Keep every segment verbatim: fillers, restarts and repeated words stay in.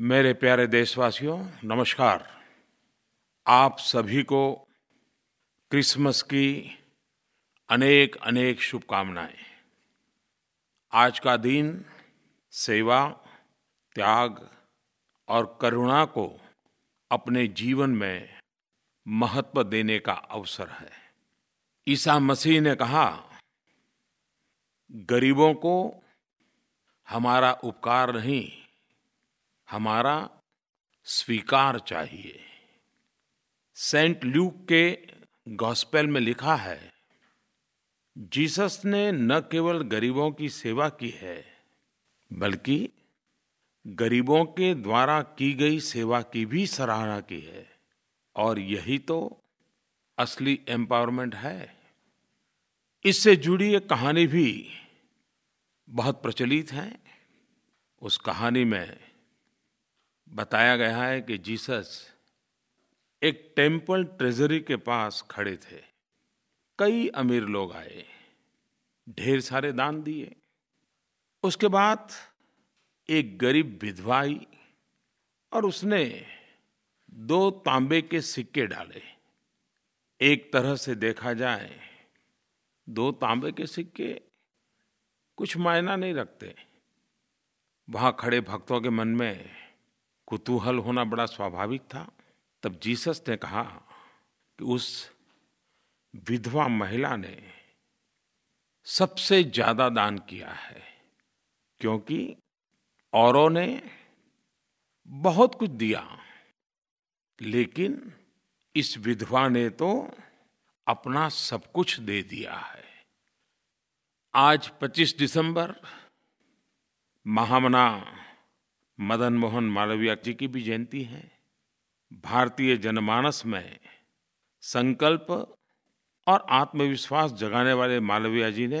मेरे प्यारे देशवासियों, नमस्कार। आप सभी को क्रिसमस की अनेक अनेक शुभकामनाएं। आज का दिन सेवा, त्याग और करुणा को अपने जीवन में महत्व देने का अवसर है। ईसा मसीह ने कहा, गरीबों को हमारा उपकार नहीं, हमारा स्वीकार चाहिए। सेंट ल्यूक के गॉस्पेल में लिखा है, जीसस ने न केवल गरीबों की सेवा की है, बल्कि गरीबों के द्वारा की गई सेवा की भी सराहना की है। और यही तो असली एम्पावरमेंट है। इससे जुड़ी एक कहानी भी बहुत प्रचलित है। उस कहानी में बताया गया है कि जीसस एक टेम्पल ट्रेजरी के पास खड़े थे। कई अमीर लोग आए, ढेर सारे दान दिए। उसके बाद एक गरीब विधवा आई और उसने दो तांबे के सिक्के डाले। एक तरह से देखा जाए, दो तांबे के सिक्के कुछ मायना नहीं रखते। वहाँ खड़े भक्तों के मन में कुतूहल होना बड़ा स्वाभाविक था। तब जीसस ने कहा कि उस विधवा महिला ने सबसे ज्यादा दान किया है, क्योंकि औरों ने बहुत कुछ दिया, लेकिन इस विधवा ने तो अपना सब कुछ दे दिया है। आज पच्चीस दिसंबर महामना मदन मोहन मालवीय जी की भी जयंती है। भारतीय जनमानस में संकल्प और आत्मविश्वास जगाने वाले मालवीय जी ने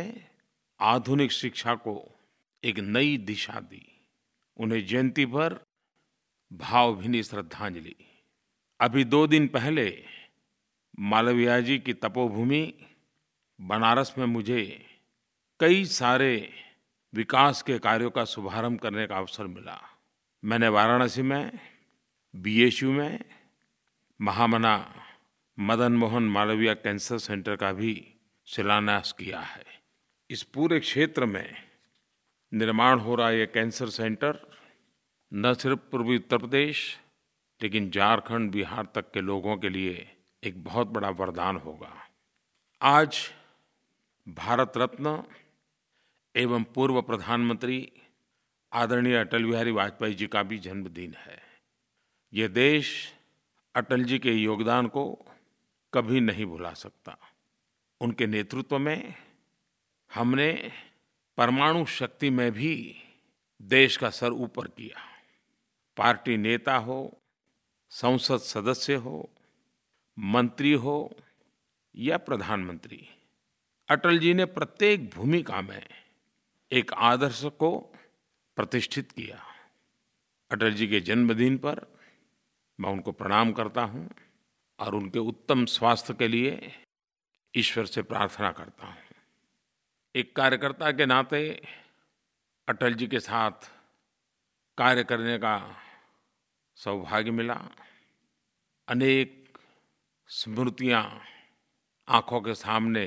आधुनिक शिक्षा को एक नई दिशा दी। उन्हें जयंती पर भावभीनी श्रद्धांजलि। अभी दो दिन पहले मालवीय जी की तपोभूमि बनारस में मुझे कई सारे विकास के कार्यों का शुभारंभ करने का अवसर मिला। मैंने वाराणसी में, बी एच यू में महामना मदन मोहन मालवीय कैंसर सेंटर का भी शिलान्यास किया है। इस पूरे क्षेत्र में निर्माण हो रहा ये कैंसर सेंटर न सिर्फ पूर्वी उत्तर प्रदेश, लेकिन झारखंड, बिहार तक के लोगों के लिए एक बहुत बड़ा वरदान होगा। आज भारत रत्न एवं पूर्व प्रधानमंत्री आदरणीय अटल बिहारी वाजपेयी जी का भी जन्मदिन है। ये देश अटल जी के योगदान को कभी नहीं भुला सकता। उनके नेतृत्व में हमने परमाणु शक्ति में भी देश का सर ऊपर किया। पार्टी नेता हो, संसद सदस्य हो, मंत्री हो या प्रधानमंत्री, अटल जी ने प्रत्येक भूमिका में एक आदर्श को प्रतिष्ठित किया। अटल जी के जन्मदिन पर मैं उनको प्रणाम करता हूँ और उनके उत्तम स्वास्थ्य के लिए ईश्वर से प्रार्थना करता हूँ। एक कार्यकर्ता के नाते अटल जी के साथ कार्य करने का सौभाग्य मिला। अनेक स्मृतियाँ आँखों के सामने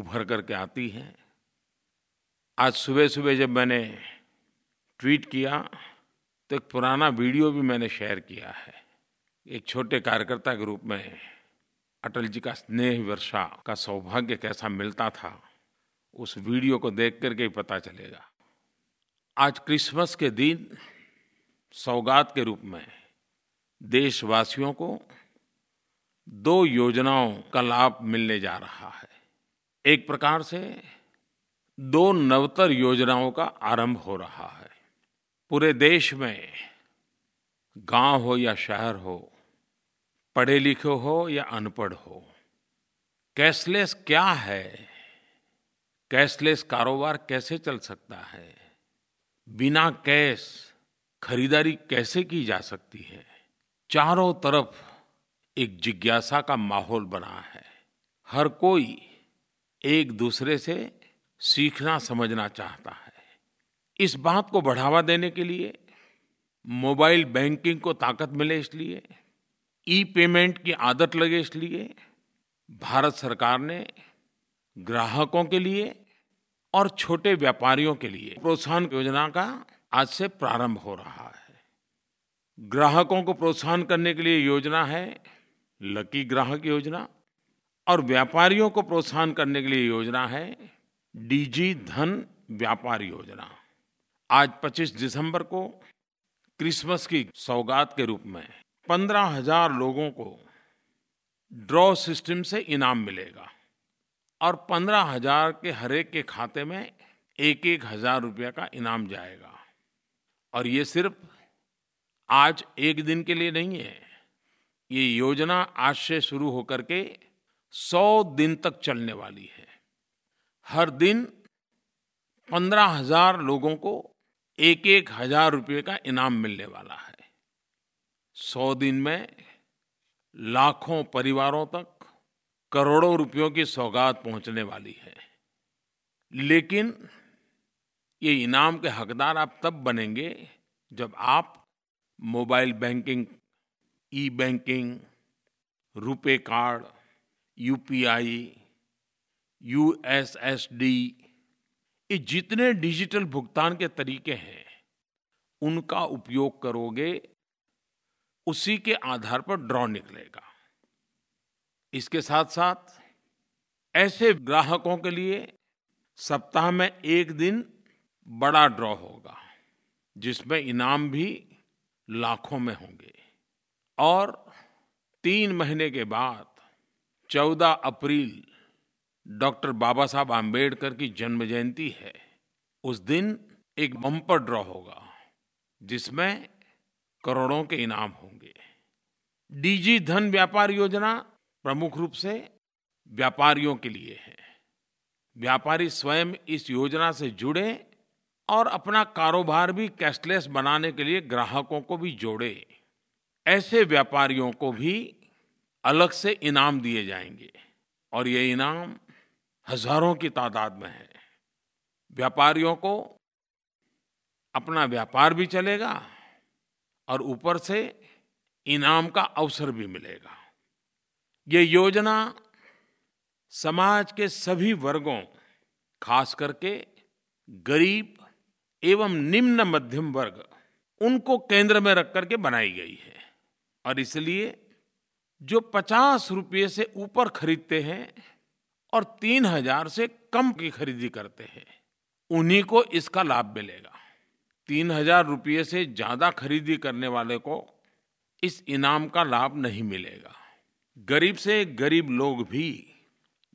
उभर करके आती हैं। आज सुबह सुबह जब मैंने ट्वीट किया तो एक पुराना वीडियो भी मैंने शेयर किया है। एक छोटे कार्यकर्ता के रूप में अटल जी का स्नेह वर्षा का सौभाग्य कैसा मिलता था, उस वीडियो को देख करके ही पता चलेगा। आज क्रिसमस के दिन सौगात के रूप में देशवासियों को दो योजनाओं का लाभ मिलने जा रहा है। एक प्रकार से दो नवतर योजनाओं का आरंभ हो रहा है। पूरे देश में गांव हो या शहर हो, पढ़े लिखे हो या अनपढ़ हो, कैशलेस क्या है, कैशलेस कारोबार कैसे चल सकता है, बिना कैश खरीदारी कैसे की जा सकती है, चारों तरफ एक जिज्ञासा का माहौल बना है। हर कोई एक दूसरे से सीखना समझना चाहता है। इस बात को बढ़ावा देने के लिए मोबाइल बैंकिंग को ताकत मिले इसलिए, ई पेमेंट की आदत लगे इसलिए भारत सरकार ने ग्राहकों के लिए और छोटे व्यापारियों के लिए प्रोत्साहन योजना का आज से प्रारंभ हो रहा है। ग्राहकों को प्रोत्साहन करने के लिए योजना है लकी ग्राहक योजना, और व्यापारियों को प्रोत्साहन करने के लिए योजना है डीजी धन व्यापार योजना। आज पच्चीस दिसंबर को क्रिसमस की सौगात के रूप में पंद्रह हज़ार लोगों को ड्रॉ सिस्टम से इनाम मिलेगा और पंद्रह हज़ार के हरेक के खाते में एक एक हज़ार रुपया का इनाम जाएगा। और ये सिर्फ आज एक दिन के लिए नहीं है, ये योजना आज से शुरू होकर के सौ दिन तक चलने वाली है। हर दिन पंद्रह हजार लोगों को एक एक हजार रुपये का इनाम मिलने वाला है। सौ दिन में लाखों परिवारों तक करोड़ों रुपयों की सौगात पहुंचने वाली है। लेकिन ये इनाम के हकदार आप तब बनेंगे जब आप mobile banking, e banking, RuPay card, UPI, USSD, ये जितने डिजिटल भुगतान के तरीके हैं उनका उपयोग करोगे, उसी के आधार पर ड्रॉ निकलेगा। इसके साथ साथ ऐसे ग्राहकों के लिए सप्ताह में एक दिन बड़ा ड्रॉ होगा जिसमें इनाम भी लाखों में होंगे। और तीन महीने के बाद चौदह अप्रैल डॉक्टर बाबा साहब आम्बेडकर की जन्म जयंती है। उस दिन एक बम्पर ड्रॉ होगा जिसमें करोड़ों के इनाम होंगे। डीजी धन व्यापार योजना प्रमुख रूप से व्यापारियों के लिए है। व्यापारी स्वयं इस योजना से जुड़े और अपना कारोबार भी कैशलेस बनाने के लिए ग्राहकों को भी जोड़े। ऐसे व्यापारियों को भी अलग से इनाम दिए जाएंगे और ये इनाम हजारों की तादाद में है। व्यापारियों को अपना व्यापार भी चलेगा और ऊपर से इनाम का अवसर भी मिलेगा। ये योजना समाज के सभी वर्गों, खास करके गरीब एवं निम्न मध्यम वर्ग, उनको केंद्र में रख करके बनाई गई है। और इसलिए जो पचास रुपये से ऊपर खरीदते हैं और तीन हजार से कम की खरीदी करते हैं उन्हीं को इसका लाभ मिलेगा। तीन हजार रुपये से ज़्यादा खरीदी करने वाले को इस इनाम का लाभ नहीं मिलेगा। गरीब से गरीब लोग भी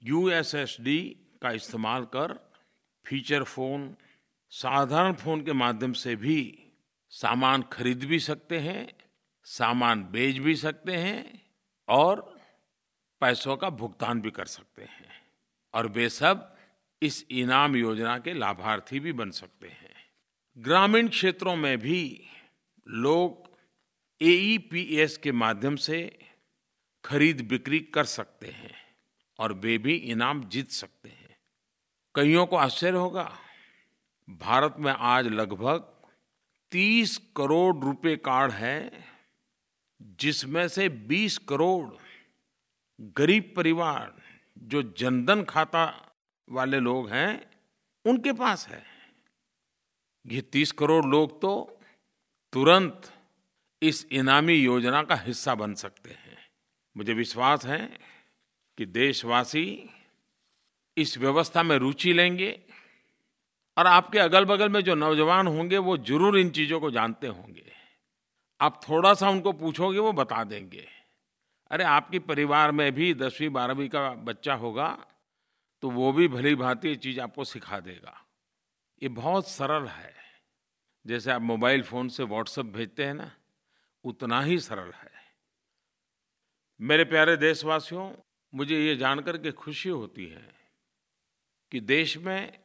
यूएसएसडी का इस्तेमाल कर फीचर फ़ोन, साधारण फ़ोन के माध्यम से भी सामान खरीद भी सकते हैं, सामान बेच भी सकते हैं और पैसों का भुगतान भी कर सकते हैं। और वे सब इस इनाम योजना के लाभार्थी भी बन सकते हैं। ग्रामीण क्षेत्रों में भी लोग एईपीएस के माध्यम से खरीद बिक्री कर सकते हैं और वे भी इनाम जीत सकते हैं। कईयों को आश्चर्य होगा, भारत में आज लगभग तीस करोड़ रुपए कार्ड हैं जिसमें से बीस करोड़ गरीब परिवार, जो जनधन खाता वाले लोग हैं, उनके पास है। ये तीस करोड़ लोग तो तुरंत इस इनामी योजना का हिस्सा बन सकते हैं। मुझे विश्वास है कि देशवासी इस व्यवस्था में रुचि लेंगे और आपके अगल बगल में जो नौजवान होंगे वो जरूर इन चीज़ों को जानते होंगे। आप थोड़ा सा उनको पूछोगे वो बता देंगे। अरे आपके परिवार में भी दसवीं बारहवीं का बच्चा होगा तो वो भी भली भांति ये चीज़ आपको सिखा देगा। ये बहुत सरल है, जैसे आप मोबाइल फ़ोन से व्हाट्सएप भेजते हैं ना, उतना ही सरल है। मेरे प्यारे देशवासियों, मुझे ये जानकर के खुशी होती है कि देश में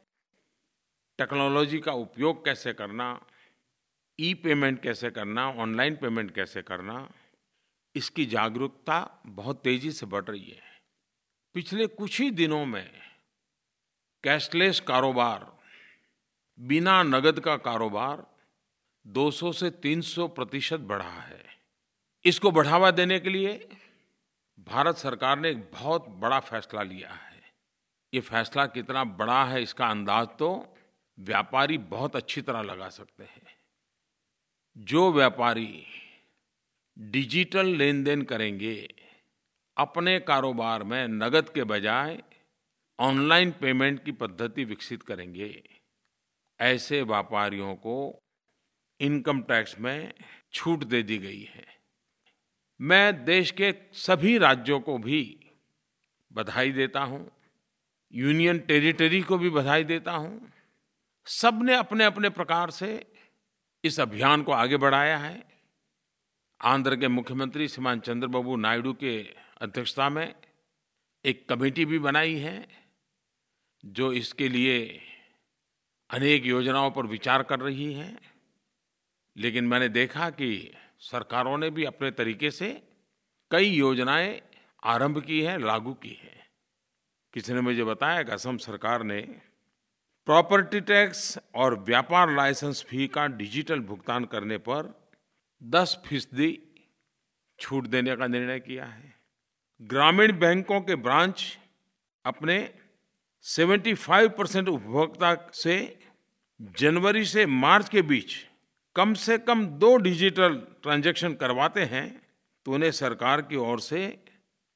टेक्नोलॉजी का उपयोग कैसे करना, ई पेमेंट कैसे करना, ऑनलाइन पेमेंट कैसे करना, इसकी जागरूकता बहुत तेज़ी से बढ़ रही है। पिछले कुछ ही दिनों में कैशलेस कारोबार, बिना नगद का कारोबार दो सौ से तीन सौ प्रतिशत बढ़ा है। इसको बढ़ावा देने के लिए भारत सरकार ने एक बहुत बड़ा फैसला लिया है। ये फैसला कितना बड़ा है इसका अंदाज तो व्यापारी बहुत अच्छी तरह लगा सकते हैं। जो व्यापारी डिजिटल लेन देन करेंगे, अपने कारोबार में नगद के बजाय ऑनलाइन पेमेंट की पद्धति विकसित करेंगे, ऐसे व्यापारियों को इनकम टैक्स में छूट दे दी गई है। मैं देश के सभी राज्यों को भी बधाई देता हूँ, यूनियन टेरिटरी को भी बधाई देता हूँ। सब ने अपने अपने प्रकार से इस अभियान को आगे बढ़ाया है। आंध्र के मुख्यमंत्री श्रीमान चंद्रबाबू नायडू के अध्यक्षता में एक कमेटी भी बनाई है जो इसके लिए अनेक योजनाओं पर विचार कर रही है। लेकिन मैंने देखा कि सरकारों ने भी अपने तरीके से कई योजनाएं आरंभ की हैं, लागू की हैं। किसी ने मुझे बताया कि असम सरकार ने प्रॉपर्टी टैक्स और व्यापार लाइसेंस फी का डिजिटल भुगतान करने पर दस फीसदी छूट देने का निर्णय किया है। ग्रामीण बैंकों के ब्रांच अपने पचहत्तर परसेंट उपभोक्ता से जनवरी से मार्च के बीच कम से कम दो डिजिटल ट्रांजैक्शन करवाते हैं तो उन्हें सरकार की ओर से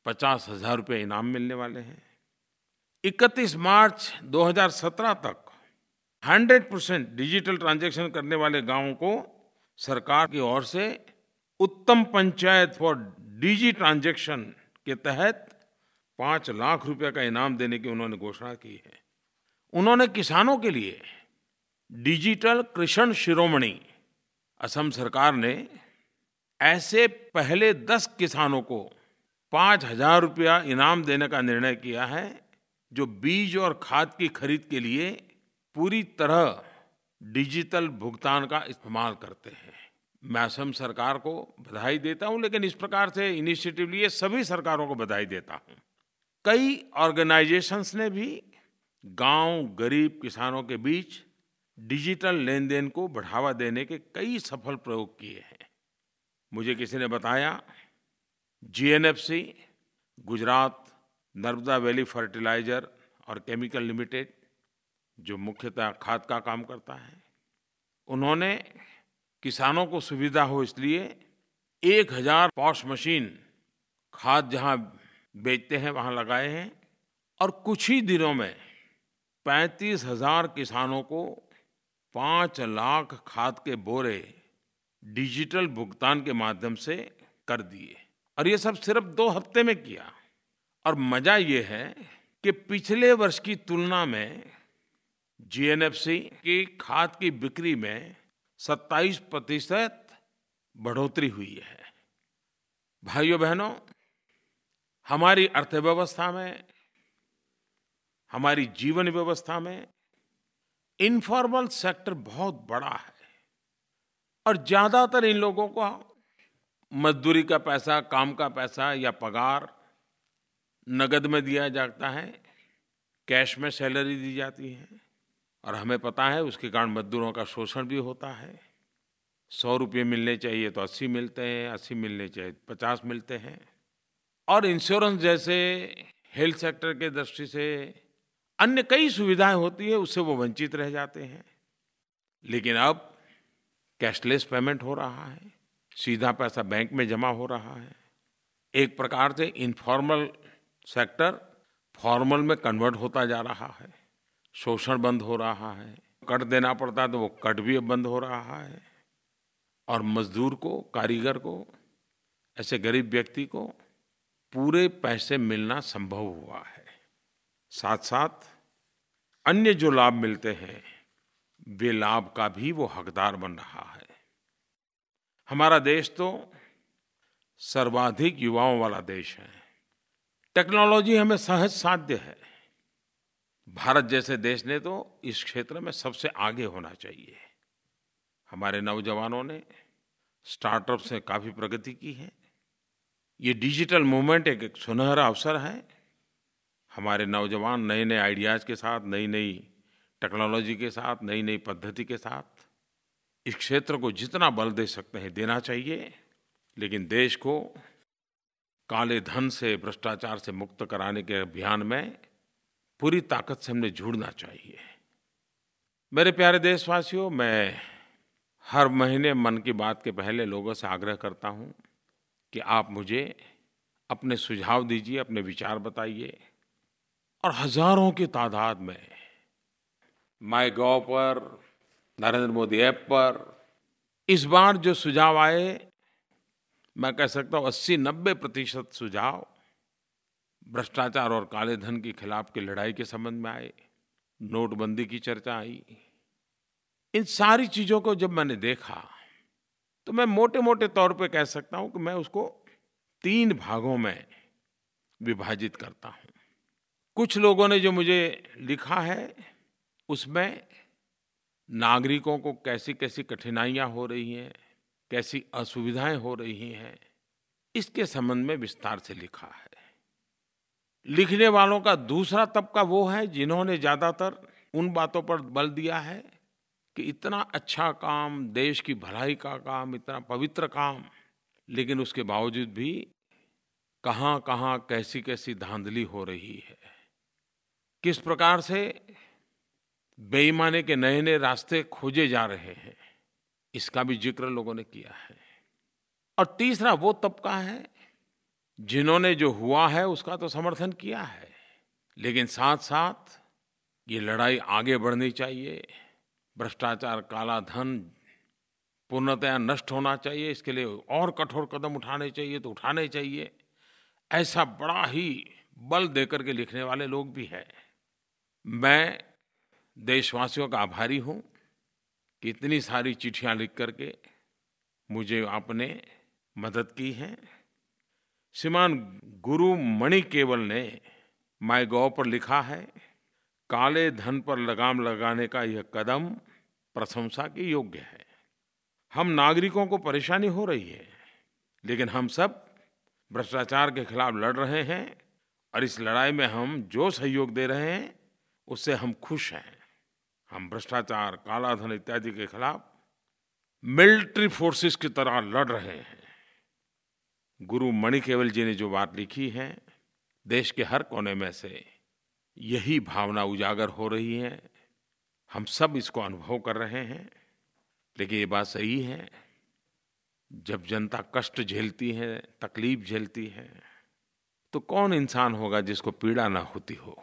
पचास हजार रुपये इनाम मिलने वाले हैं। इकतीस मार्च दो हज़ार सत्रह तक सौ परसेंट डिजिटल ट्रांजैक्शन करने वाले गांवों को सरकार की ओर से उत्तम पंचायत फॉर डिजी ट्रांजैक्शन के तहत पाँच लाख रुपए का इनाम देने की उन्होंने घोषणा की है। उन्होंने किसानों के लिए डिजिटल कृषण शिरोमणि, असम सरकार ने ऐसे पहले दस किसानों को पाँच हजार रुपया इनाम देने का निर्णय किया है जो बीज और खाद की खरीद के लिए पूरी तरह डिजिटल भुगतान का इस्तेमाल करते हैं। मैं असम सरकार को बधाई देता हूँ, लेकिन इस प्रकार से इनिशिएटिव लिए सभी सरकारों को बधाई देता हूँ। कई ऑर्गेनाइजेशंस ने भी गांव गरीब किसानों के बीच डिजिटल लेन देन को बढ़ावा देने के कई सफल प्रयोग किए हैं। मुझे किसी ने बताया G N F C Gujarat Narmada valley fertilizer और केमिकल लिमिटेड, जो मुख्यतः खाद का काम करता है, उन्होंने किसानों को सुविधा हो इसलिए एक हजार पॉश मशीन खाद जहाँ बेचते हैं वहाँ लगाए हैं और कुछ ही दिनों में पैंतीस हजार किसानों को पाँच लाख खाद के बोरे डिजिटल भुगतान के माध्यम से कर दिए, और ये सब सिर्फ दो हफ्ते में किया। और मजा ये है कि पिछले वर्ष की तुलना में जी एन एफ सी की खाद की बिक्री में सत्ताईस प्रतिशत बढ़ोतरी हुई है। भाइयों बहनों, हमारी अर्थव्यवस्था में, हमारी जीवन व्यवस्था में इनफॉर्मल सेक्टर बहुत बड़ा है और ज्यादातर इन लोगों को मजदूरी का पैसा, काम का पैसा या पगार नगद में दिया जाता है, कैश में सैलरी दी जाती है, और हमें पता है उसके कारण मजदूरों का शोषण भी होता है। सौ रुपये मिलने चाहिए तो अस्सी मिलते हैं, अस्सी मिलने चाहिए तो पचास मिलते हैं। और इंश्योरेंस जैसे हेल्थ सेक्टर के दृष्टि से अन्य कई सुविधाएं होती है, उससे वो वंचित रह जाते हैं। लेकिन अब कैशलेस पेमेंट हो रहा है, सीधा पैसा बैंक में जमा हो रहा है। एक प्रकार से इनफॉर्मल सेक्टर फॉर्मल में कन्वर्ट होता जा रहा है, शोषण बंद हो रहा है। कट देना पड़ता है तो वो कट भी अब बंद हो रहा है, और मजदूर को, कारीगर को, ऐसे गरीब व्यक्ति को पूरे पैसे मिलना संभव हुआ है। साथ साथ अन्य जो लाभ मिलते हैं वे लाभ का भी वो हकदार बन रहा है। हमारा देश तो सर्वाधिक युवाओं वाला देश है। टेक्नोलॉजी हमें सहज साध्य है। भारत जैसे देश ने तो इस क्षेत्र में सबसे आगे होना चाहिए। हमारे नौजवानों ने स्टार्टअप से काफ़ी प्रगति की है। ये डिजिटल मूवमेंट एक, एक सुनहरा अवसर है। हमारे नौजवान नए नए आइडियाज़ के साथ, नई नई टेक्नोलॉजी के साथ, नई नई पद्धति के साथ इस क्षेत्र को जितना बल दे सकते हैं देना चाहिए, लेकिन देश को काले धन से, भ्रष्टाचार से मुक्त कराने के अभियान में पूरी ताकत से हमने जुड़ना चाहिए। मेरे प्यारे देशवासियों, मैं हर महीने मन की बात के पहले लोगों से आग्रह करता हूं कि आप मुझे अपने सुझाव दीजिए, अपने विचार बताइए, और हजारों की तादाद में माईगॉव पर, नरेंद्र मोदी ऐप पर इस बार जो सुझाव आए, मैं कह सकता हूँ अस्सी नब्बे प्रतिशत सुझाव भ्रष्टाचार और काले धन के खिलाफ की लड़ाई के संबंध में आए। नोटबंदी की चर्चा आई। इन सारी चीज़ों को जब मैंने देखा तो मैं मोटे मोटे तौर पे कह सकता हूँ कि मैं उसको तीन भागों में विभाजित करता हूँ। कुछ लोगों ने जो मुझे लिखा है उसमें नागरिकों को कैसी कैसी कठिनाइयाँ हो रही हैं, कैसी असुविधाएं हो रही हैं, इसके संबंध में विस्तार से लिखा है। लिखने वालों का दूसरा तबका वो है जिन्होंने ज़्यादातर उन बातों पर बल दिया है कि इतना अच्छा काम, देश की भलाई का काम, इतना पवित्र काम, लेकिन उसके बावजूद भी कहाँ कहाँ कैसी कैसी धांधली हो रही है, किस प्रकार से बेईमाने के नए नए रास्ते खोजे जा रहे हैं, इसका भी जिक्र लोगों ने किया है। और तीसरा वो तबका है जिन्होंने जो हुआ है उसका तो समर्थन किया है, लेकिन साथ साथ ये लड़ाई आगे बढ़नी चाहिए, भ्रष्टाचार, काला धन पूर्णतया नष्ट होना चाहिए, इसके लिए और कठोर कदम उठाने चाहिए तो उठाने चाहिए, ऐसा बड़ा ही बल देकर के लिखने वाले लोग भी हैं। मैं देशवासियों का आभारी हूँ कि इतनी सारी चिट्ठियाँ लिख करके मुझे आपने मदद की है। श्रीमान गुरु मणि केवल ने माईगॉव पर लिखा है, काले धन पर लगाम लगाने का यह कदम प्रशंसा के योग्य है। हम नागरिकों को परेशानी हो रही है, लेकिन हम सब भ्रष्टाचार के खिलाफ लड़ रहे हैं और इस लड़ाई में हम जो सहयोग दे रहे हैं उससे हम खुश हैं। हम भ्रष्टाचार, काला धन इत्यादि के खिलाफ मिलिट्री फोर्सेस की तरह लड़ रहे हैं। गुरु मणि केवल जी ने जो बात लिखी है, देश के हर कोने में से यही भावना उजागर हो रही है। हम सब इसको अनुभव कर रहे हैं, लेकिन ये बात सही है, जब जनता कष्ट झेलती है, तकलीफ झेलती है, तो कौन इंसान होगा जिसको पीड़ा ना होती हो।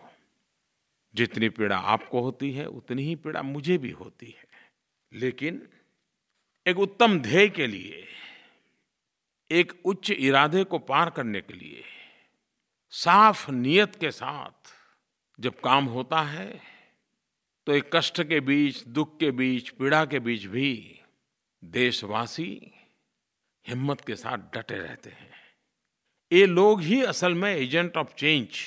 जितनी पीड़ा आपको होती है उतनी ही पीड़ा मुझे भी होती है, लेकिन एक उत्तम ध्येय के लिए, एक उच्च इरादे को पार करने के लिए, साफ नीयत के साथ जब काम होता है तो एक कष्ट के बीच, दुख के बीच, पीड़ा के बीच भी देशवासी हिम्मत के साथ डटे रहते हैं। ये लोग ही असल में एजेंट ऑफ चेंज,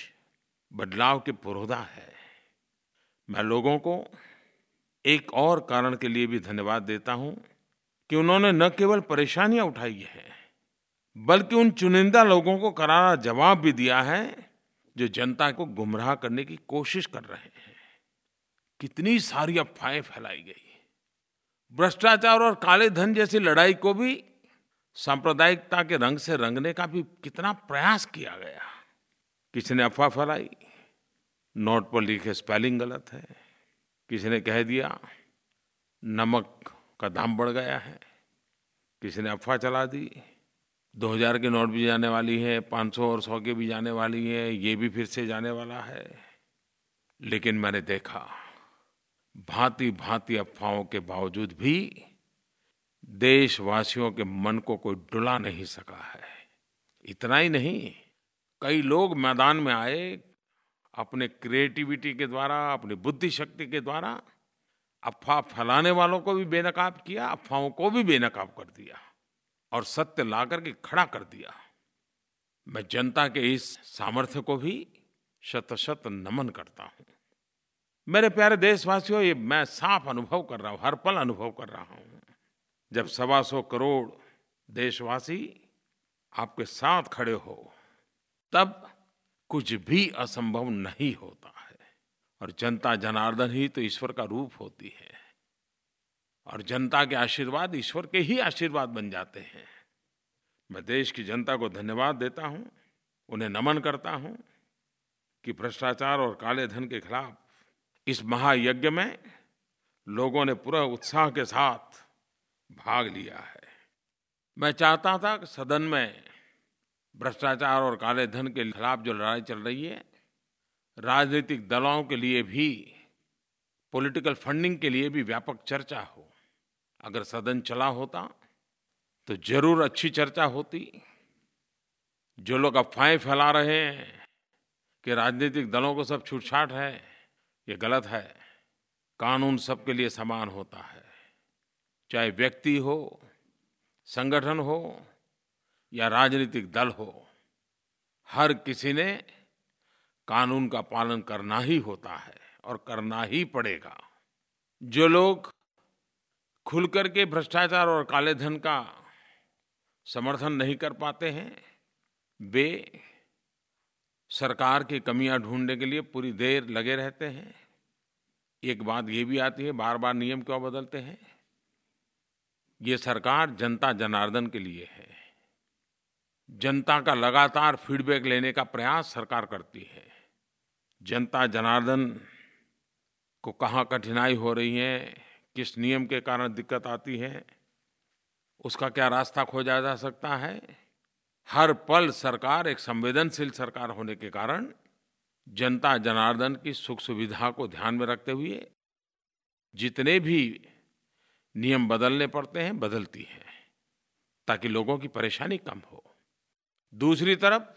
बदलाव के पुरोधा है। मैं लोगों को एक और कारण के लिए भी धन्यवाद देता हूँ कि उन्होंने न केवल परेशानियाँ उठाई हैं, बल्कि उन चुनिंदा लोगों को करारा जवाब भी दिया है जो जनता को गुमराह करने की कोशिश कर रहे हैं। कितनी सारी अफवाहें फैलाई गई। भ्रष्टाचार और काले धन जैसी लड़ाई को भी सांप्रदायिकता के रंग से रंगने का भी कितना प्रयास किया गया। किसी ने अफवाह फैलाई, नोट पर लिखे स्पेलिंग गलत है, किसी ने कह दिया नमक का दाम बढ़ गया है, किसी ने अफवाह चला दी दो हजार के नोट भी जाने वाली है, पाँच सौ और सौ के भी जाने वाली है, ये भी फिर से जाने वाला है। लेकिन मैंने देखा भांति भांति अफवाहों के बावजूद भी देशवासियों के मन को कोई डुला नहीं सका है। इतना ही नहीं, कई लोग मैदान में आए, अपने क्रिएटिविटी के द्वारा, अपनी बुद्धि शक्ति के द्वारा अफवाह फैलाने वालों को भी बेनकाब किया, अफवाहों को भी बेनकाब कर दिया और सत्य ला करके खड़ा कर दिया। मैं जनता के इस सामर्थ्य को भी शत शत नमन करता हूँ। मेरे प्यारे देशवासियों, ये मैं साफ अनुभव कर रहा हूँ, हर पल अनुभव कर रहा हूँ, जब सवा सौ करोड़ देशवासी आपके साथ खड़े हो तब कुछ भी असंभव नहीं होता है। और जनता जनार्दन ही तो ईश्वर का रूप होती है। और जनता के आशीर्वाद ईश्वर के ही आशीर्वाद बन जाते हैं। मैं देश की जनता को धन्यवाद देता हूँ, उन्हें नमन करता हूँ कि भ्रष्टाचार और काले धन के खिलाफ इस महायज्ञ में लोगों ने पूरा उत्साह के साथ भाग लिया है। मैं चाहता था कि सदन में भ्रष्टाचार और काले धन के खिलाफ जो लड़ाई चल रही है, राजनीतिक दलों के लिए भी, पॉलिटिकल फंडिंग के लिए भी व्यापक चर्चा हो। अगर सदन चला होता तो जरूर अच्छी चर्चा होती। जो लोग अफवाहें फैला रहे हैं कि राजनीतिक दलों को सब छूटछाट है, ये गलत है। कानून सबके लिए समान होता है, चाहे व्यक्ति हो, संगठन हो या राजनीतिक दल हो। हर किसी ने कानून का पालन करना ही होता है और करना ही पड़ेगा। जो लोग खुल करके भ्रष्टाचार और काले धन का समर्थन नहीं कर पाते हैं, वे सरकार की कमियां ढूंढने के लिए पूरी देर लगे रहते हैं। एक बात ये भी आती है, बार बार नियम क्यों बदलते हैं? ये सरकार जनता जनार्दन के लिए है। जनता का लगातार फीडबैक लेने का प्रयास सरकार करती है। जनता जनार्दन को कहाँ कठिनाई हो रही है, किस नियम के कारण दिक्कत आती है, उसका क्या रास्ता खोजा जा सकता है, हर पल सरकार एक संवेदनशील सरकार होने के कारण जनता जनार्दन की सुख सुविधा को ध्यान में रखते हुए जितने भी नियम बदलने पड़ते हैं बदलती है, ताकि लोगों की परेशानी कम हो। दूसरी तरफ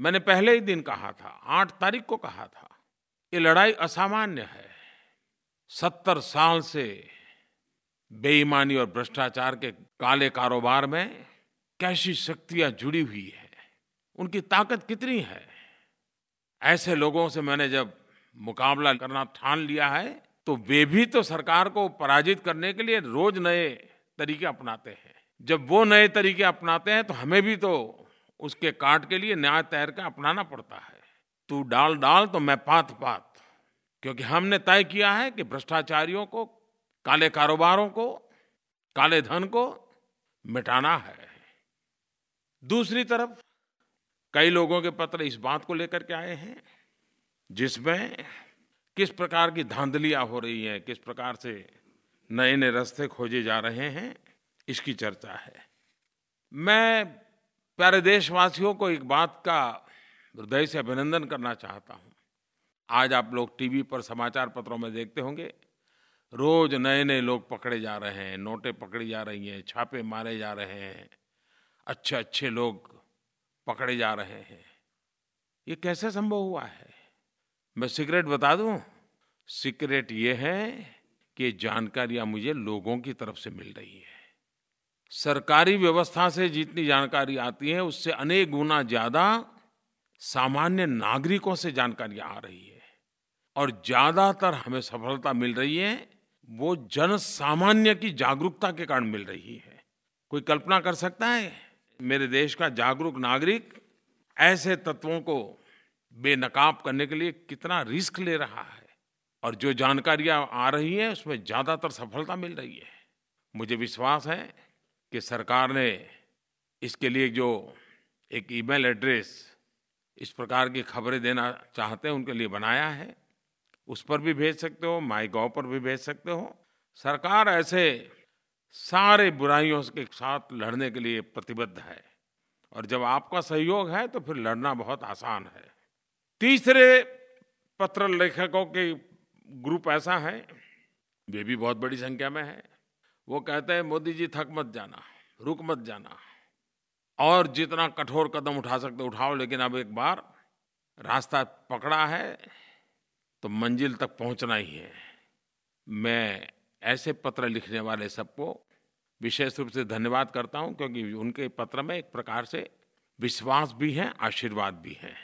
मैंने पहले ही दिन कहा था, आठ तारीख को कहा था, ये लड़ाई असामान्य है। सत्तर साल से बेईमानी और भ्रष्टाचार के काले कारोबार में कैसी शक्तियां जुड़ी हुई है, उनकी ताकत कितनी है। ऐसे लोगों से मैंने जब मुकाबला करना ठान लिया है तो वे भी तो सरकार को पराजित करने के लिए रोज नए तरीके अपनाते हैं। जब वो नए तरीके अपनाते हैं तो हमें भी तो उसके काट के लिए नया तरीका अपनाना पड़ता है। तू डाल डाल तो मैं पात पात, क्योंकि हमने तय किया है कि भ्रष्टाचारियों को, काले कारोबारों को, काले धन को मिटाना है। दूसरी तरफ कई लोगों के पत्र इस बात को लेकर के आए हैं जिसमें किस प्रकार की धांधलियां हो रही हैं, किस प्रकार से नए नए रास्ते खोजे जा रहे हैं, इसकी चर्चा है। मैं प्यारे देशवासियों को एक बात का हृदय से अभिनंदन करना चाहता हूं। आज आप लोग टीवी पर, समाचार पत्रों में देखते होंगे, रोज नए नए लोग पकड़े जा रहे हैं, नोटें पकड़ी जा रही हैं, छापे मारे जा रहे हैं, अच्छे अच्छे लोग पकड़े जा रहे हैं। ये कैसे संभव हुआ है? मैं सीक्रेट बता दूं? सीक्रेट ये है कि जानकारियां मुझे लोगों की तरफ से मिल रही है। सरकारी व्यवस्था से जितनी जानकारी आती है उससे अनेक गुना ज़्यादा सामान्य नागरिकों से जानकारियां आ रही है और ज़्यादातर हमें सफलता मिल रही है वो जन सामान्य की जागरूकता के कारण मिल रही है। कोई कल्पना कर सकता है मेरे देश का जागरूक नागरिक ऐसे तत्वों को बेनकाब करने के लिए कितना रिस्क ले रहा है? और जो जानकारियां आ रही हैं उसमें ज़्यादातर सफलता मिल रही है। मुझे विश्वास है कि सरकार ने इसके लिए जो एक ईमेल एड्रेस इस प्रकार की खबरें देना चाहते हैं उनके लिए बनाया है, उस पर भी भेज सकते हो, माईगॉव पर भी भेज सकते हो। सरकार ऐसे सारे बुराइयों के साथ लड़ने के लिए प्रतिबद्ध है और जब आपका सहयोग है तो फिर लड़ना बहुत आसान है। तीसरे पत्र लेखकों के ग्रुप ऐसा है, वे भी बहुत बड़ी संख्या में है। वो कहते हैं मोदी जी थक मत जाना, रुक मत जाना और जितना कठोर कदम उठा सकते उठाओ, लेकिन अब एक बार रास्ता पकड़ा है तो मंजिल तक पहुंचना ही है। मैं ऐसे पत्र लिखने वाले सबको विशेष रूप से धन्यवाद करता हूं, क्योंकि उनके पत्र में एक प्रकार से विश्वास भी है, आशीर्वाद भी है।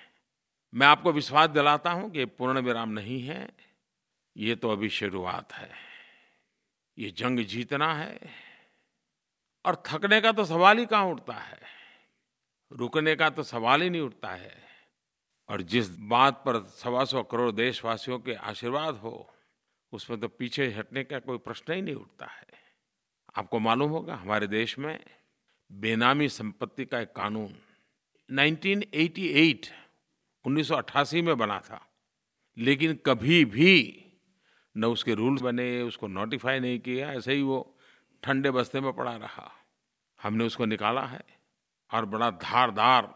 मैं आपको विश्वास दिलाता हूं कि पूर्ण विराम नहीं है, ये तो अभी शुरुआत है। ये जंग जीतना है और थकने का तो सवाल ही कहाँ उठता है, रुकने का तो सवाल ही नहीं उठता है। और जिस बात पर सवा सौ करोड़ देशवासियों के आशीर्वाद हो उसमें तो पीछे हटने का कोई प्रश्न ही नहीं उठता है। आपको मालूम होगा हमारे देश में बेनामी संपत्ति का एक कानून नाइनटीन एटी एट उन्नीस सौ अट्ठासी में बना था, लेकिन कभी भी न उसके रूल्स बने, उसको नोटिफाई नहीं किया, ऐसे ही वो ठंडे बस्ते में पड़ा रहा। हमने उसको निकाला है और बड़ा धारदार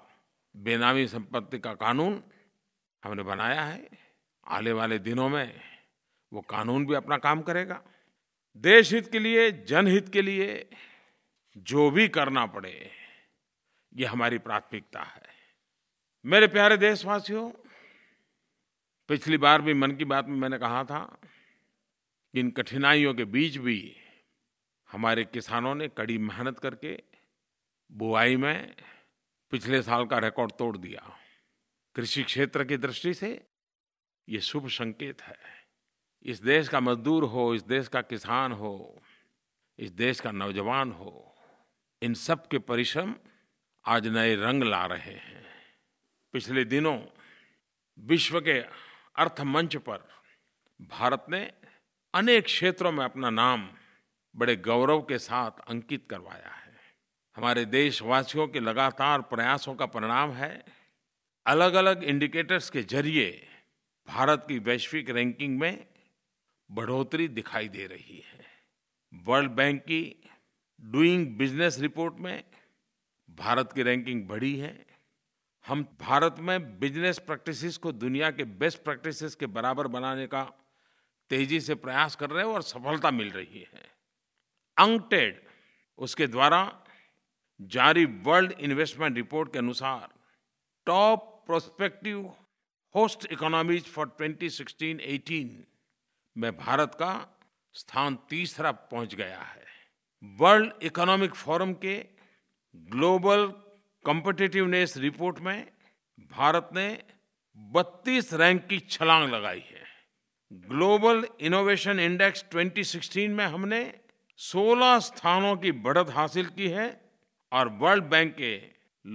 बेनामी संपत्ति का कानून हमने बनाया है। आने वाले दिनों में वो कानून भी अपना काम करेगा। देश हित के लिए, जनहित के लिए जो भी करना पड़े, ये हमारी प्राथमिकता है। मेरे प्यारे देशवासियों, पिछली बार भी मन की बात में मैंने कहा था कि इन कठिनाइयों के बीच भी हमारे किसानों ने कड़ी मेहनत करके बुआई में पिछले साल का रिकॉर्ड तोड़ दिया। कृषि क्षेत्र की दृष्टि से ये शुभ संकेत है। इस देश का मजदूर हो, इस देश का किसान हो, इस देश का नौजवान हो, इन सब के परिश्रम आज नए रंग ला रहे हैं। पिछले दिनों विश्व के अर्थ मंच पर भारत ने अनेक क्षेत्रों में अपना नाम बड़े गौरव के साथ अंकित करवाया है। हमारे देशवासियों के लगातार प्रयासों का परिणाम है। अलग अलग इंडिकेटर्स के जरिए भारत की वैश्विक रैंकिंग में बढ़ोतरी दिखाई दे रही है। वर्ल्ड बैंक की डूइंग बिजनेस रिपोर्ट में भारत की रैंकिंग बढ़ी है। हम भारत में बिजनेस प्रैक्टिसेस को दुनिया के बेस्ट प्रैक्टिसेस के बराबर बनाने का तेजी से प्रयास कर रहे हैं और सफलता मिल रही है। अंकटेड उसके द्वारा जारी वर्ल्ड इन्वेस्टमेंट रिपोर्ट के अनुसार top prospective host economies for twenty sixteen अठारह में भारत का स्थान तीसरा पहुंच गया है। वर्ल्ड इकोनॉमिक फोरम के ग्लोबल कॉम्पिटिटिवनेस रिपोर्ट में भारत ने बत्तीस रैंक की छलांग लगाई है। Global innovation index twenty sixteen में हमने सोलह स्थानों की बढ़त हासिल की है और वर्ल्ड बैंक के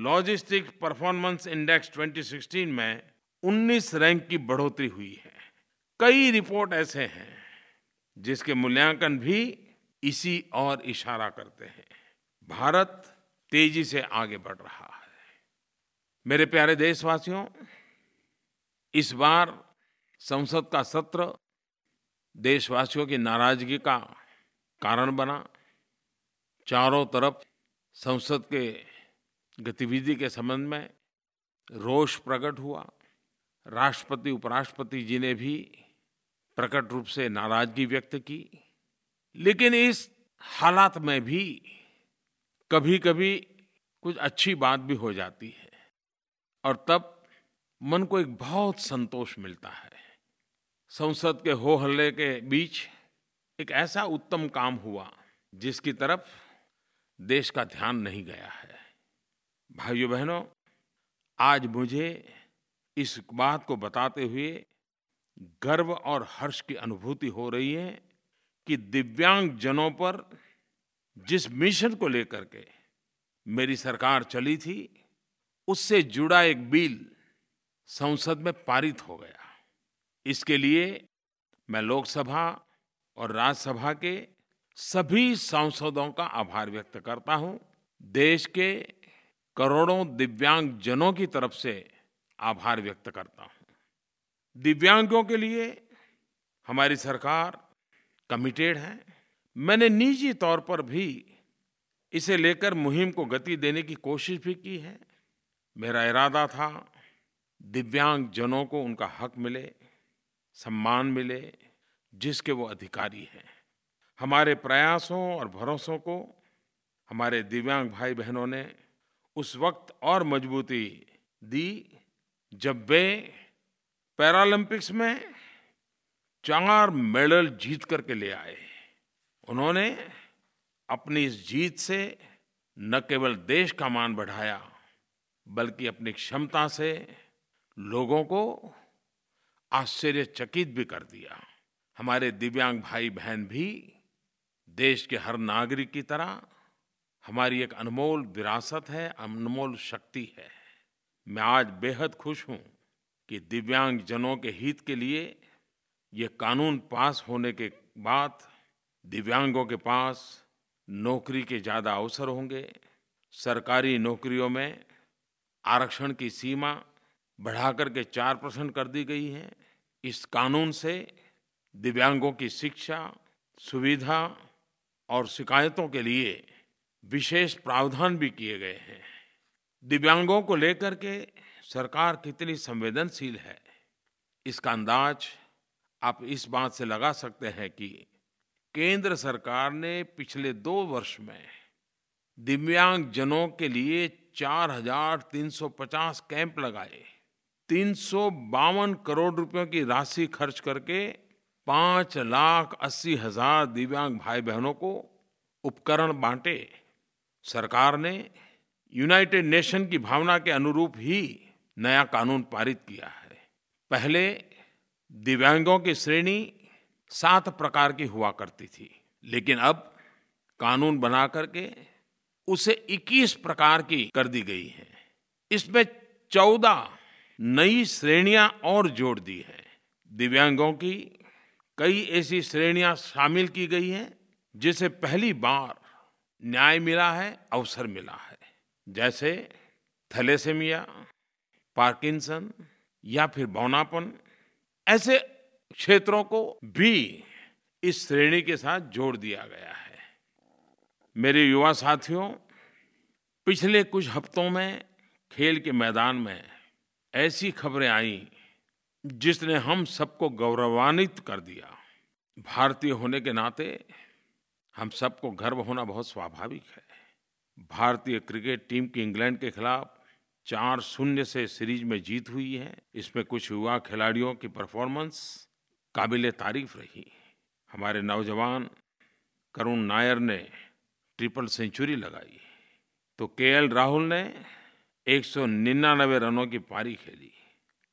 logistic performance index twenty sixteen में उन्नीस रैंक की बढ़ोतरी हुई है। कई रिपोर्ट ऐसे हैं जिसके मूल्यांकन भी इसी ओर इशारा करते हैं। भारत तेजी से आगे बढ़ रहा है। मेरे प्यारे देशवासियों, इस बार संसद का सत्र देशवासियों की नाराजगी का कारण बना। चारों तरफ संसद के गतिविधि के संबंध में रोष प्रकट हुआ। राष्ट्रपति उपराष्ट्रपति जी ने भी प्रकट रूप से नाराजगी व्यक्त की। लेकिन इस हालात में भी कभी कभी कुछ अच्छी बात भी हो जाती है और तब मन को एक बहुत संतोष मिलता है। संसद के हो हल्ले के बीच एक ऐसा उत्तम काम हुआ जिसकी तरफ देश का ध्यान नहीं गया है। भाइयों बहनों, आज मुझे इस बात को बताते हुए गर्व और हर्ष की अनुभूति हो रही है कि दिव्यांग जनों पर जिस मिशन को लेकर के मेरी सरकार चली थी, उससे जुड़ा एक बिल संसद में पारित हो गया। इसके लिए मैं लोकसभा और राज्यसभा के सभी सांसदों का आभार व्यक्त करता हूँ। देश के करोड़ों दिव्यांग जनों की तरफ से आभार व्यक्त करता हूँ। दिव्यांगों के लिए हमारी सरकार कमिटेड है। मैंने निजी तौर पर भी इसे लेकर मुहिम को गति देने की कोशिश भी की है। मेरा इरादा था दिव्यांग जनों को उनका हक मिले, सम्मान मिले जिसके वो अधिकारी हैं। हमारे प्रयासों और भरोसों को हमारे दिव्यांग भाई बहनों ने उस वक्त और मजबूती दी जब वे पैरालंपिक्स में चार मेडल जीत करके ले आए। उन्होंने अपनी इस जीत से न केवल देश का मान बढ़ाया, बल्कि अपनी क्षमता से लोगों को आश्चर्यचकित भी कर दिया। हमारे दिव्यांग भाई बहन भी देश के हर नागरिक की तरह हमारी एक अनमोल विरासत है, अनमोल शक्ति है। मैं आज बेहद खुश हूँ कि दिव्यांग जनों के हित के लिए ये कानून पास होने के बाद दिव्यांगों के पास नौकरी के ज़्यादा अवसर होंगे, सरकारी नौकरियों में आरक्षण की सीमा बढ़ाकर के चार परसेंट कर दी गई है। इस कानून से दिव्यांगों की शिक्षा, सुविधा और शिकायतों के लिए विशेष प्रावधान भी किए गए हैं। दिव्यांगों को लेकर के सरकार कितनी संवेदनशील है, इसका अंदाज आप इस बात से लगा सकते हैं कि केंद्र सरकार ने पिछले दो वर्ष में दिव्यांगजनों के लिए चार हज़ार तीन सौ पचास कैंप लगाए, तीन सौ बावन करोड़ रुपयों की राशि खर्च करके पाँच लाख अस्सी हजार दिव्यांग भाई बहनों को उपकरण बांटे। सरकार ने यूनाइटेड नेशन की भावना के अनुरूप ही नया कानून पारित किया है। पहले दिव्यांगों की श्रेणी सात प्रकार की हुआ करती थी, लेकिन अब कानून बना करके उसे इक्कीस प्रकार की कर दी गई है। इसमें चौदह नई श्रेणियां और जोड़ दी है। दिव्यांगों की कई ऐसी श्रेणियां शामिल की गई हैं जिसे पहली बार न्याय मिला है, अवसर मिला है, जैसे थैलेसेमिया, पार्किंसन या फिर बौनापन। ऐसे क्षेत्रों को भी इस श्रेणी के साथ जोड़ दिया गया है। मेरे युवा साथियों, पिछले कुछ हफ्तों में खेल के मैदान में ऐसी खबरें आईं जिसने हम सबको गौरवान्वित कर दिया। भारतीय होने के नाते हम सबको गर्व होना बहुत स्वाभाविक है। भारतीय क्रिकेट टीम की इंग्लैंड के खिलाफ चार शून्य से सीरीज में जीत हुई है। इसमें कुछ युवा खिलाड़ियों की परफॉर्मेंस काबिले तारीफ रही। हमारे नौजवान करुण नायर ने ट्रिपल सेंचुरी लगाई, तो केएल राहुल ने एक सौ निन्यानवे रनों की पारी खेली।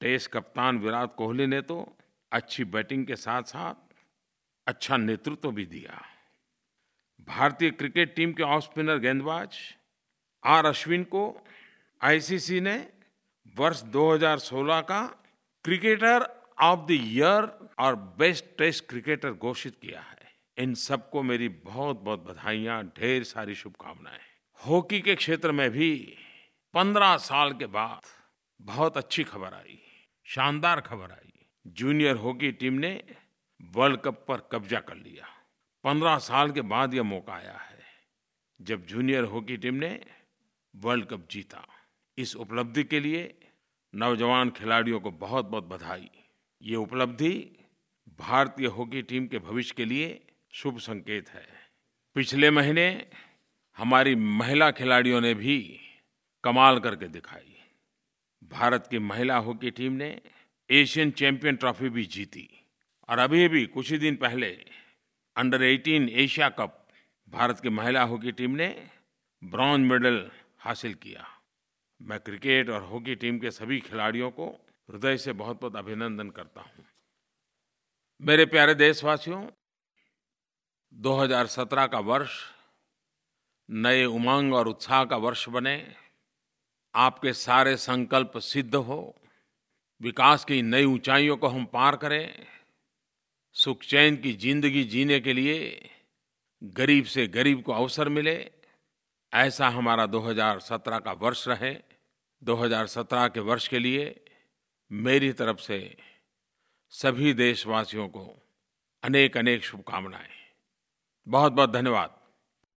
टेस्ट कप्तान विराट कोहली ने तो अच्छी बैटिंग के साथ साथ अच्छा नेतृत्व भी दिया। भारतीय क्रिकेट टीम के ऑफ स्पिनर गेंदबाज आर अश्विन को आईसीसी ने वर्ष दो हज़ार सोलह का क्रिकेटर ऑफ द ईयर और बेस्ट टेस्ट क्रिकेटर घोषित किया है। इन सबको मेरी बहुत बहुत बधाइयाँ, ढेर सारी शुभकामनाएं। हॉकी के क्षेत्र में भी पंद्रह साल के बाद बहुत अच्छी खबर आई, शानदार खबर आई। जूनियर हॉकी टीम ने वर्ल्ड कप पर कब्जा कर लिया। पंद्रह साल के बाद यह मौका आया है जब जूनियर हॉकी टीम ने वर्ल्ड कप जीता। इस उपलब्धि के लिए नौजवान खिलाड़ियों को बहुत बहुत बधाई। ये उपलब्धि भारतीय हॉकी टीम के भविष्य के लिए शुभ संकेत है। पिछले महीने हमारी महिला खिलाड़ियों ने भी कमाल करके दिखाई। भारत की महिला हॉकी टीम ने एशियन चैंपियन ट्रॉफी भी जीती और अभी भी कुछ ही दिन पहले अंडर अठारह एशिया कप भारत की महिला हॉकी टीम ने ब्रॉन्ज मेडल हासिल किया। मैं क्रिकेट और हॉकी टीम के सभी खिलाड़ियों को हृदय से बहुत बहुत अभिनंदन करता हूँ। मेरे प्यारे देशवासियों, दो हज़ार सत्रह का वर्ष नए उमंग और उत्साह का वर्ष बने, आपके सारे संकल्प सिद्ध हो, विकास की नई ऊंचाइयों को हम पार करें, सुख चैन की जिंदगी जीने के लिए गरीब से गरीब को अवसर मिले, ऐसा हमारा दो हज़ार सत्रह का वर्ष रहे। दो हज़ार सत्रह के वर्ष के लिए मेरी तरफ से सभी देशवासियों को अनेक अनेक शुभकामनाएं। बहुत बहुत धन्यवाद।